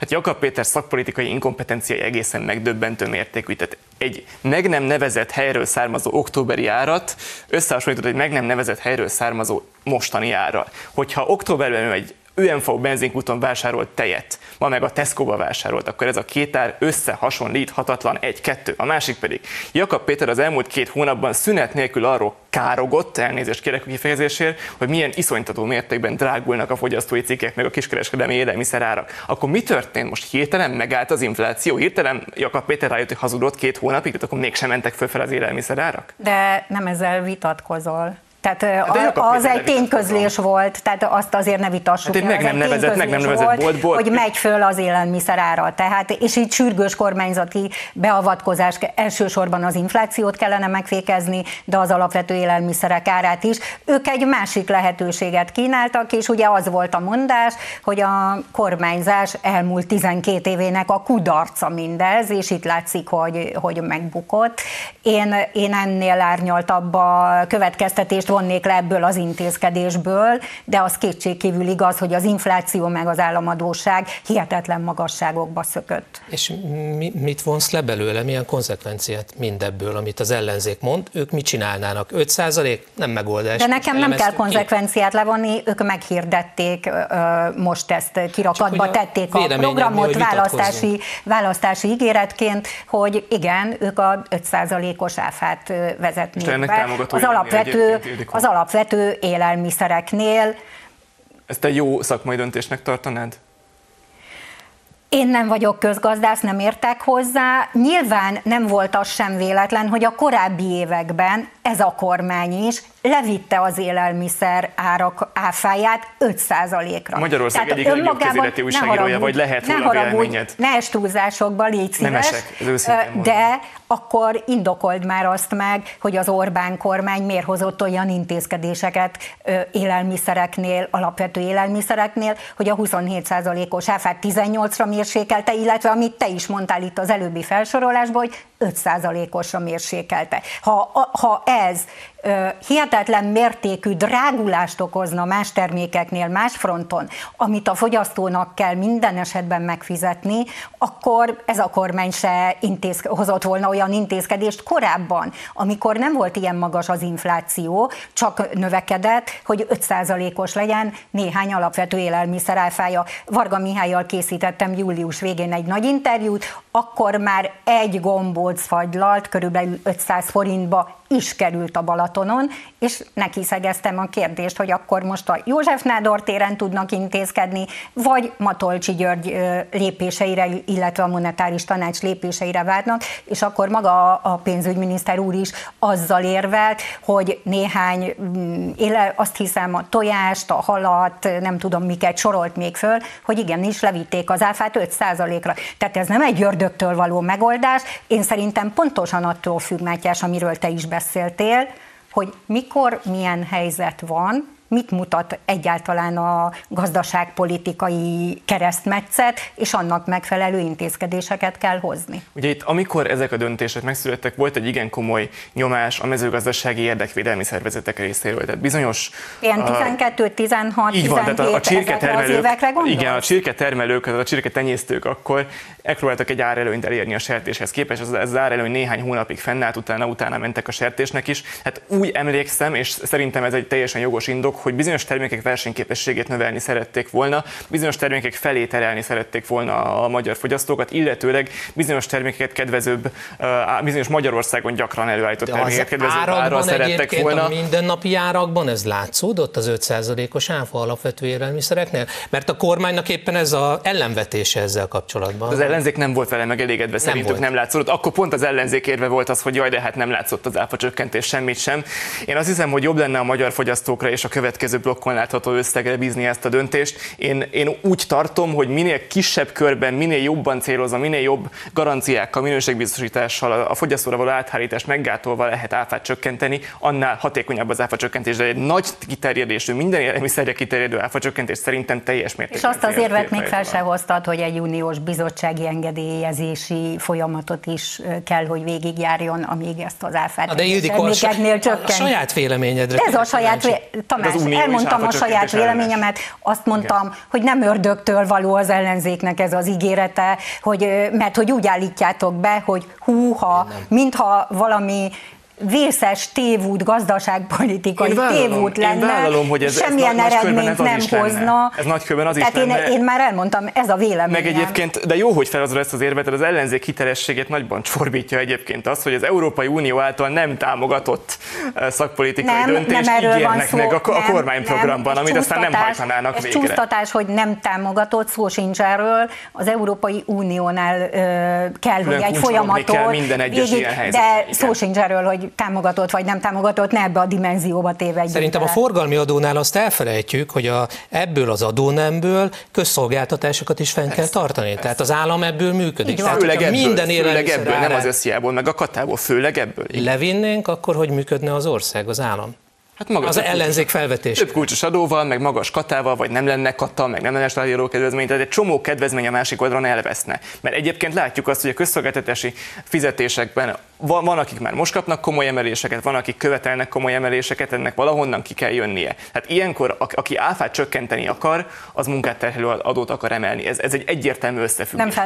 Hát Jakab Péter szakpolitikai inkompetenciai egészen megdöbbentő mértékű, tehát egy meg nem nevezett helyről származó októberi árat összehasonlított egy meg nem nevezett helyről származó mostani árral. Hogyha októberben egy ÜMV benzinkúton vásárolt tejet, ma meg a Tesco-ba vásárolt, akkor ez a két ár összehasonlíthatatlan, egy-kettő. A másik pedig, Jakab Péter az elmúlt 2 hónapban szünet nélkül arról károgott, elnézést kérek a kifejezésért, hogy milyen iszonytató mértékben drágulnak a fogyasztói cikkek, meg a kiskereskedelmi élelmiszerárak. Akkor mi történt? Most hirtelen megállt az infláció, hirtelen Jakab Péter rájött, hogy hazudott 2 hónapig, tehát akkor mégsem mentek fölfel az élelmiszerárak? De nem ezzel vitatkozol. Tehát az egy tényközlés volt, tehát azt azért ne vitassuk. Hát meg nem nevezett boltból. Hogy megy föl az élelmiszer ára. Tehát, és így sürgős kormányzati beavatkozás, elsősorban az inflációt kellene megfékezni, de az alapvető élelmiszerek árát is. Ők egy másik lehetőséget kínáltak, és ugye az volt a mondás, hogy a kormányzás elmúlt 12 évének a kudarca mindez, és itt látszik, hogy megbukott. Én ennél árnyaltabb a következtetést vonnék le ebből az intézkedésből, de az kétségkívül igaz, hogy az infláció meg az államadóság hihetetlen magasságokba szökött. És mit vonsz le belőle, milyen konzekvenciát mindebből, amit az ellenzék mond? Ők mit csinálnának? 5% nem megoldás. De nekem nem kell konzekvenciát levonni, ők meghirdették, most ezt kirakatba tették a programot választási ígéretként, hogy igen, ők a 5%-os áfát vezetnék be. Az alapvető élelmiszereknél. Ezt egy jó szakmai döntésnek tartanád? Én nem vagyok közgazdász, nem értek hozzá. Nyilván nem volt az sem véletlen, hogy a korábbi években ez a kormány is levitte az élelmiszer árak áfáját 5%-ra. Magyarország tehát egyik legjobb közéleti újságírója, vagy lehet róla véleményed. Ne es túlzásokba, légy szíves, de akkor indokold már azt meg, hogy az Orbán kormány miért hozott olyan intézkedéseket élelmiszereknél, alapvető élelmiszereknél, hogy a 27%-os áfát 18-ra mérsékelte, illetve amit te is mondtál itt az előbbi felsorolásban, hogy 5%-osra mérsékelte. Ha ez hihetetlen mértékű drágulást okozna más termékeknél, más fronton, amit a fogyasztónak kell minden esetben megfizetni, akkor ez a kormány se hozott volna olyan intézkedést korábban, amikor nem volt ilyen magas az infláció, csak növekedett, hogy 5%-os legyen néhány alapvető élelmiszer áfája. Varga Mihállyal készítettem július végén egy nagy interjút, akkor már egy gombóc fagylalt körülbelül 500 forintba is került a Balatonon, és neki szegeztem a kérdést, hogy akkor most a József Nádor téren tudnak intézkedni, vagy Matolcsi György lépéseire, illetve a monetáris tanács lépéseire várnak, és akkor maga a pénzügyminiszter úr is azzal érvelt, hogy néhány, azt hiszem a tojást, a halat, nem tudom miket sorolt még föl, hogy igenis levitték az áfát 5%-ra. Tehát ez nem egy ördögtől való megoldás, én szerintem pontosan attól függ, Mátyás, amiről te is beszéltél, hogy mikor milyen helyzet van, mit mutat egyáltalán a gazdaságpolitikai keresztmetszet, és annak megfelelő intézkedéseket kell hozni. Ugye itt, amikor ezek a döntések megszülettek, volt egy igen komoly nyomás a mezőgazdasági érdekvédelmi szervezetek részéről. Tehát bizonyos... Ilyen 12, 16, 17 ezekre az évekre gondolsz? Igen, a csirketermelők, a csirketenyésztők akkor megpróbáltak egy árelőnyt elérni a sertéshez képest, ez az árelőny néhány hónapig fennállt, utána mentek a sertésnek is. Hát úgy emlékszem, és szerintem ez egy teljesen jogos indok, hogy bizonyos termékek versenyképességét növelni szerették volna, bizonyos termékek felé terelni szerették volna a magyar fogyasztókat, illetőleg bizonyos termékeket kedvezőbb, bizonyos Magyarországon gyakran előállított termékeket kedvezőbb ára szerettek volna. A mindennapi árakban ez látszódott az 5%-os áfa alapvető élelmiszereknél, mert a kormánynak éppen ez az ellenvetése ezzel kapcsolatban. Az ellenzék nem volt vele megelégedve, szerintük nem látszott. Akkor pont az ellenzék érve volt az, hogy jaj, de hát nem látszott az áfacsökkentés semmit sem. Én azt hiszem, hogy jobb lenne a magyar fogyasztókra és a következő blokkon látható összegre bízni ezt a döntést. Én úgy tartom, hogy minél kisebb körben, minél jobban célozva, minél jobb garanciákkal, minőségbiztosítással, a fogyasztóra való áthárítást meggátolva lehet áfát csökkenteni, annál hatékonyabb az áfacsökkentés. De egy nagy kiterjedésű, minden élelmiszerre kiterjedő áfacsökkentés szerintem teljes mértékben. És azt az érvet még fel se hoztad, hogy egy uniós bizottsági engedélyezési folyamatot is kell, hogy végigjárjon, amíg ezt az áfát. De Ildikó, a saját véleményedre. Ez a saját Tamás, elmondtam a saját véleményemet, azt mondtam, hogy nem ördögtől való az ellenzéknek ez az ígérete, mert hogy úgy állítjátok be, hogy mintha valami vészes tévút, gazdaságpolitikai tévút lenne, vállalom, hogy ez semmilyen eredményt nem hozna. Ez nagykörben az is lenne. Tehát én már elmondtam, ez a véleményem. Meg egyébként, de jó, hogy felhozol ezt az érvet, az ellenzék hitelességét nagyban csorbítja egyébként az, hogy az Európai Unió által nem támogatott szakpolitikai döntést ígérnek meg a kormányprogramban, amit aztán nem hajtanának végre. Ez csúsztatás, hogy nem támogatott, szó sincs erről. Az Európai Uniónál kell, hogy egy folyamatot végig, de szó sincs erről, hogy támogatott vagy nem támogatott, ne ebbe a dimenzióba tévedjünk. Szerintem a forgalmi adónál azt elfelejtjük, hogy ebből az adónemből közszolgáltatásokat is fenn kell tartani. Tehát az állam ebből működik. Tehát, főleg ebből, nem az összjából, meg a katából, főleg ebből. Levinnénk, akkor hogy működne az ország, az állam? Hát magas az ellenzék felvetés. Több kulcsos adóval, meg magas katával, vagy nem lenne kata, meg nem lenne stadionról kedvezmény, tehát egy csomó kedvezmény a másik oldalon elveszne. Mert egyébként látjuk azt, hogy a közszolgáltatási fizetésekben van, akik már most kapnak komoly emeléseket, van, akik követelnek komoly emeléseket, ennek valahonnan ki kell jönnie. Hát ilyenkor, aki áfát csökkenteni akar, az munkát terhelő adót akar emelni. Ez egy egyértelmű összefüggés.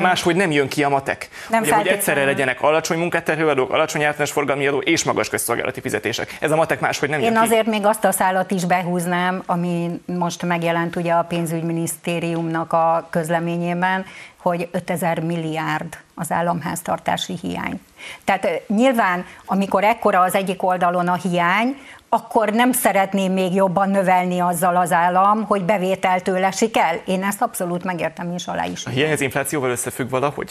Máshogy nem jön ki a matek. Ugye, hogy egyszerre legyenek alacsony munkátterhelő adók, alacsony általános forgalmi adó és magas közszolgálati fizetések. Ez a matek máshogy nem jön ki. Én azért még azt a szálat is behúznám, ami most megjelent ugye a pénzügyminisztériumnak a közleményében, hogy 5000 milliárd az államháztartási hiány. Tehát nyilván, amikor ekkora az egyik oldalon a hiány, akkor nem szeretném még jobban növelni azzal az állam, hogy bevételtől esik el. Én ezt abszolút megértem és alá is. A hiány az inflációval összefügg valahogy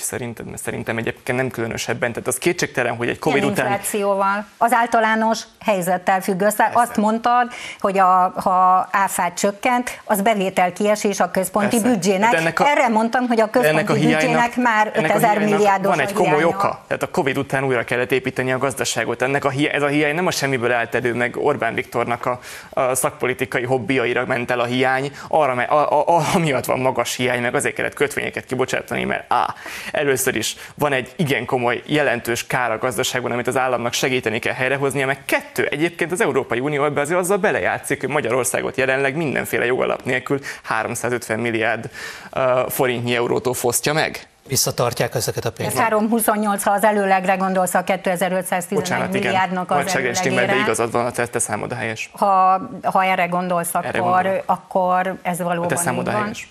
szerintem egyébként nem különösebben. Tehát az kétségtelen, hogy egy Covid után... inflációval, az általános helyzettel függ össze. Persze. Azt mondtad, hogy ha áfát csökkent, az bevétel kiesés a központi büdzsének. Erre mondtam, hogy a központi büdzsének már 5000 milliárdos van egy komoly oka. Tehát a Covid után újra kellett építeni a gazdaságot. Ez a hiány nem a semmiből állt elő, meg Orbán Viktornak a szakpolitikai hobbiaira ment el a hiány, amiatt van magas hiány, meg azért kellett kötvényeket kibocsátani, mert először is van egy igen komoly, jelentős kár a gazdaságban, amit az államnak segíteni kell helyrehoznia, meg kettő, egyébként az Európai Unió ebbe azért azzal belejátszik, hogy Magyarországot jelenleg mindenféle jogalap nélkül 350 milliárd forintnyi eurótól fosztja meg. Visszatartják ezeket a pénzeket. 328, ha az előlegre gondolsz, a 2511 milliárdnak az előlegére. De igazad van, te számod a helyes. Ha erre gondolsz, akkor ez valóban te számod a helyes.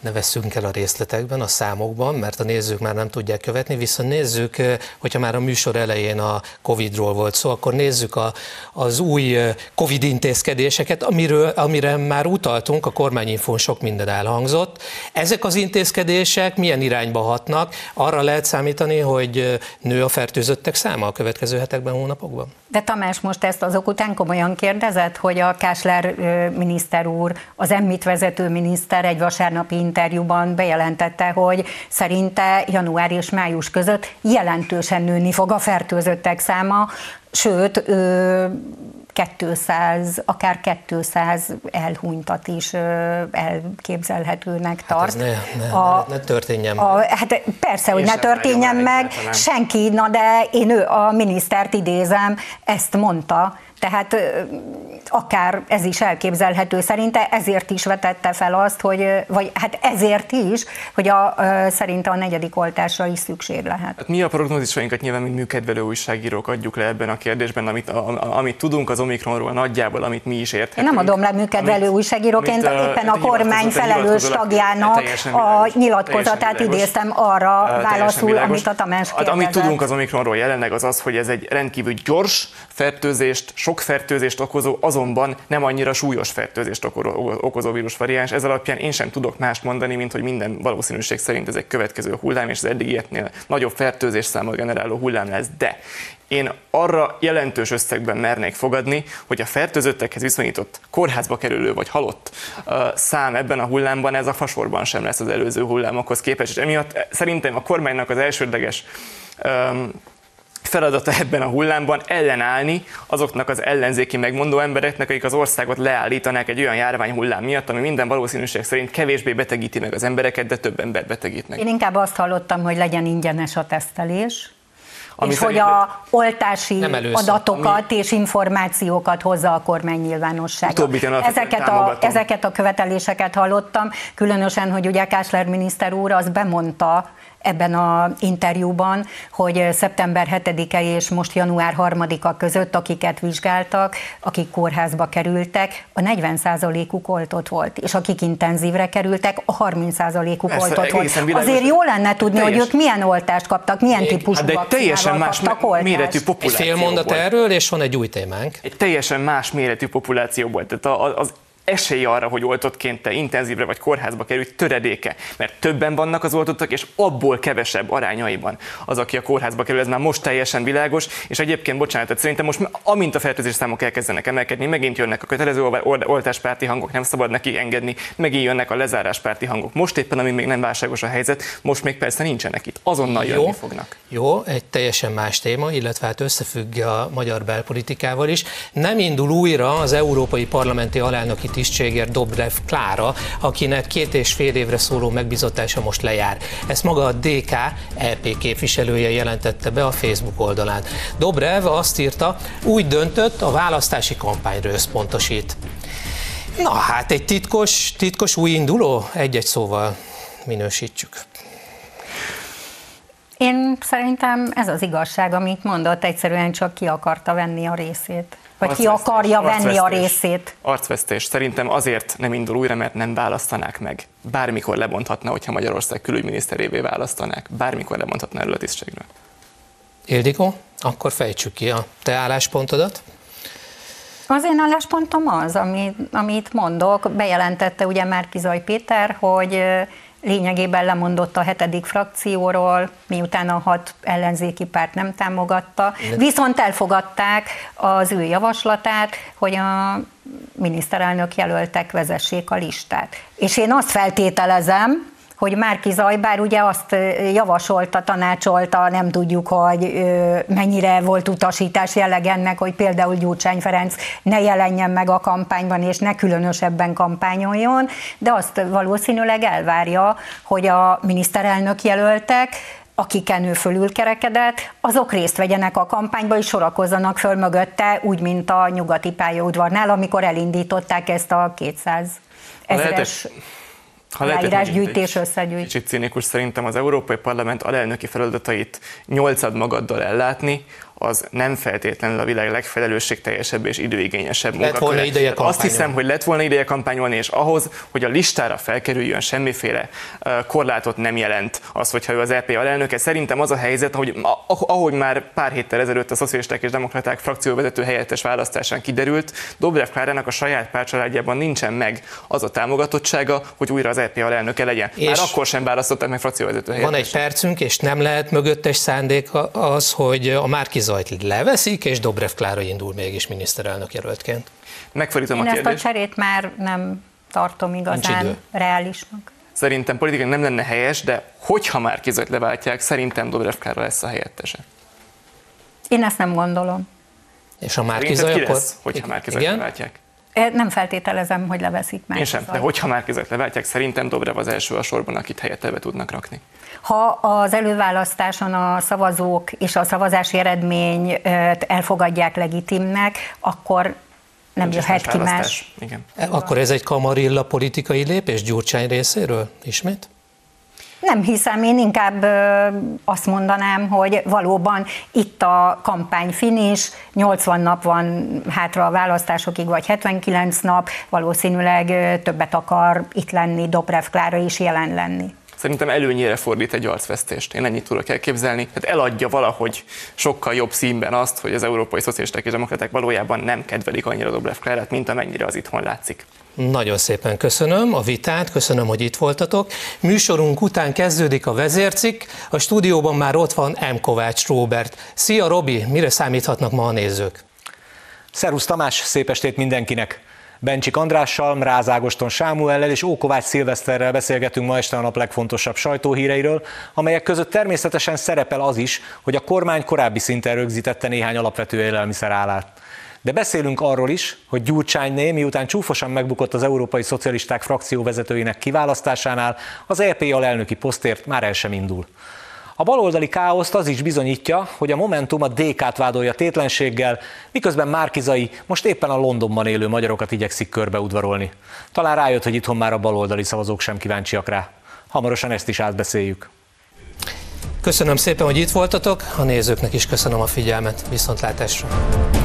Ne vesszünk el a részletekben, a számokban, mert a nézők már nem tudják követni, viszont nézzük, hogyha már a műsor elején a Covid-ról volt szó, akkor nézzük az új Covid intézkedéseket, amire már utaltunk, a kormányinfón sok minden elhangzott. Ezek az intézkedések milyen irányba hatnak? Arra lehet számítani, hogy nő a fertőzöttek száma a következő hetekben, hónapokban? De Tamás, most ezt azok után komolyan kérdezett, hogy a Kásler miniszter úr, az emmit vezető miniszter egy vasárnapi interjúban bejelentette, hogy szerinte január és május között jelentősen nőni fog a fertőzöttek száma, sőt 200, akár 200 elhunytat is elképzelhetőnek tart. Hát ne történjen meg. Hát persze, hogy ne történjen meg, senki, na de én a minisztert idézem, ezt mondta, tehát akár ez is elképzelhető szerinte, ezért is vetette fel azt, hogy, vagy hát ezért is, hogy szerinte a negyedik oltásra is szükség lehet. Hát mi a prognózisainkat nyilván, mint műkedvelő újságírók adjuk le ebben a kérdésben, amit tudunk az Omikronról nagyjából, amit mi is érthetünk. Én nem adom le műkedvelő újságíróként, éppen a kormány felelős tagjának a nyilatkozatát idéztem arra válaszul, amit a Tamás kérdezett. Amit tudunk az Omikronról jelenleg az az, hogy ez egy rendkívül gyors fertőzést, sok fertőzést okozó, azonban nem annyira súlyos fertőzést okozó vírusvariáns. Ez alapján én sem tudok mást mondani, mint hogy minden valószínűség szerint ez egy következő hullám, és az eddigieknél nagyobb fertőzés számot generáló hullám lesz. De én arra jelentős összegben mernék fogadni, hogy a fertőzöttekhez viszonyított kórházba kerülő vagy halott szám ebben a hullámban, ez a fasorban sem lesz az előző hullámokhoz képest. És emiatt szerintem a kormánynak az elsődleges feladata ebben a hullámban ellenállni azoknak az ellenzéki megmondó embereknek, akik az országot leállítanák egy olyan járványhullám miatt, ami minden valószínűség szerint kevésbé betegíti meg az embereket, de több embert betegít meg. Én inkább azt hallottam, hogy legyen ingyenes a tesztelés, ami és hogy a oltási adatokat és információkat hozza a kormány nyilvánosságra. Ezeket a követeléseket hallottam, különösen, hogy ugye Kásler miniszter úr azt bemondta ebben az interjúban, hogy szeptember 7-e és most január 3-a között, akiket vizsgáltak, akik kórházba kerültek, a 40%-uk oltott volt, és akik intenzívre kerültek, a 30%-uk oltott volt. Azért jó lenne tudni, hogy ők milyen oltást kaptak, milyen típusú vakcinával kaptak oltást. Egy fél mondat erről, és van egy új témánk. Egy teljesen más méretű populáció volt. Tehát az esély arra, hogy oltottként te intenzívre vagy kórházba kerülj, töredéke, mert többen vannak az oltottak, és abból kevesebb arányaiban az, aki a kórházba kerül, ez már most teljesen világos, és egyébként, bocsánat, szerintem most amint a fertőzés számok elkezdenek emelkedni, megint jönnek a kötelező oltáspárti hangok, nem szabad neki engedni, megint jönnek a lezáráspárti hangok. Most éppen, ami még nem válságos a helyzet, most még persze nincsenek itt, azonnal jönni fognak. Jó, egy teljesen más téma, illetve hát összefügg a magyar belpolitikával is. Nem indul újra az európai parlamenti alelnöki tisztségért Dobrev Klára, akinek 2,5 évre szóló megbízatása most lejár. Ezt maga a DK EP képviselője jelentette be a Facebook oldalán. Dobrev azt írta, úgy döntött, a választási kampányra összpontosít. Na hát egy titkos újinduló? Egy-egy szóval minősítsük. Én szerintem ez az igazság, amit mondott, egyszerűen csak ki akarta venni a részét. Vagy ki akarja venni a részét. Arcvesztés. Szerintem azért nem indul újra, mert nem választanák meg. Bármikor lebonthatna, hogyha Magyarország külügyminiszterévé választanák. Bármikor lebonthatna erről a tisztségről. Ildikó, akkor fejtsük ki a te álláspontodat. Az én álláspontom az, amit mondok. Bejelentette ugye Márki-Zay Péter, hogy lényegében lemondott a 7. frakcióról, miután a 6 ellenzéki párt nem támogatta, viszont elfogadták az ő javaslatát, hogy a miniszterelnök jelöltek vezessék a listát. És én azt feltételezem, hogy Márki-Zay, bár ugye azt javasolta, tanácsolta, nem tudjuk, hogy mennyire volt utasítás jelleg ennek, hogy például Gyurcsány Ferenc ne jelenjen meg a kampányban, és ne különösebben kampányoljon, de azt valószínűleg elvárja, hogy a miniszterelnök jelöltek, akiken ő fölülkerekedett, azok részt vegyenek a kampányba, és sorakozzanak föl mögötte, úgy, mint a Nyugati pályaudvarnál, amikor elindították ezt a 200 000-es... Ha leírásgyűjtés összegyűjt. Kicsit cinikus szerintem az Európai Parlament alelnöki feladatait 8-ad magaddal ellátni, az nem feltétlenül a világ legfelelősségteljesebb és időigényesebb munkaköre. Azt hiszem, hogy lett volna ideje kampányolni, és ahhoz, hogy a listára felkerüljön, semmiféle korlátot nem jelent az, hogyha ő az EP alelnöke. Szerintem az a helyzet, hogy ahogy már pár héttel ezelőtt a Szocialisták és Demokraták frakcióvezető helyettes választásán kiderült, Dobrev Klárának a saját pártcsaládjában nincsen meg az a támogatottsága, hogy újra az EP alelnöke legyen. És már akkor sem választották meg frakcióvezető helyettes. Van egy percünk, és nem lehet mögöttes szándék az, hogy a Márki-Zayt leveszik, és Dobrev Klára indul mégis miniszterelnök jelöltként. Megfordítom a kérdést. Én ezt a cserét már nem tartom igazán reálisnak. Szerintem politikai nem lenne helyes, de hogyha Márki-Zayt leváltják, szerintem Dobrev Klára lesz a helyettese. Én ezt nem gondolom. És a Márki-Zay akkor... Lesz, hogyha Márki-Zayt leváltják? Nem feltételezem, hogy leveszik Márki-Zayt. Én sem, de hogyha Márki-Zayt leváltják, szerintem Dobrev az első a sorban, akit helyette be tudnak rakni. Ha az előválasztáson a szavazók és a szavazási eredményt elfogadják legitimnek, akkor nem jöhet ki más. Igen. Akkor ez egy kamarilla politikai lépés Gyurcsány részéről ismét? Nem hiszem, én inkább azt mondanám, hogy valóban itt a kampány finis, 80 nap van hátra a választásokig, vagy 79 nap, valószínűleg többet akar itt lenni, Dobrev Klára is jelen lenni. Szerintem előnyére fordít egy arcvesztést. Én ennyit tudok elképzelni. Tehát eladja valahogy sokkal jobb színben azt, hogy az európai szocialisták és demokraták valójában nem kedvelik annyira Dobrev Klárát, mint amennyire az itthon látszik. Nagyon szépen köszönöm a vitát, köszönöm, hogy itt voltatok. Műsorunk után kezdődik a vezércikk, a stúdióban már ott van M. Kovács Róbert. Szia Robi, mire számíthatnak ma a nézők? Szervusz Tamás, szép estét mindenkinek! Bencsik Andrással, Ráz Ágoston Sámuellel és Ókovács Szilveszterrel beszélgetünk ma este a nap legfontosabb sajtóhíreiről, amelyek között természetesen szerepel az is, hogy a kormány korábbi szinten rögzítette néhány alapvető élelmiszerárát. De beszélünk arról is, hogy Gyurcsányné, miután csúfosan megbukott az európai szocialisták frakcióvezetőinek kiválasztásánál, az EP alelnöki posztért már el sem indul. A baloldali káoszt az is bizonyítja, hogy a Momentum a DK-t vádolja tétlenséggel, miközben Márki-Zay most éppen a Londonban élő magyarokat igyekszik körbeudvarolni. Talán rájött, hogy itthon már a baloldali szavazók sem kíváncsiak rá. Hamarosan ezt is átbeszéljük. Köszönöm szépen, hogy itt voltatok, a nézőknek is köszönöm a figyelmet. Viszontlátásra!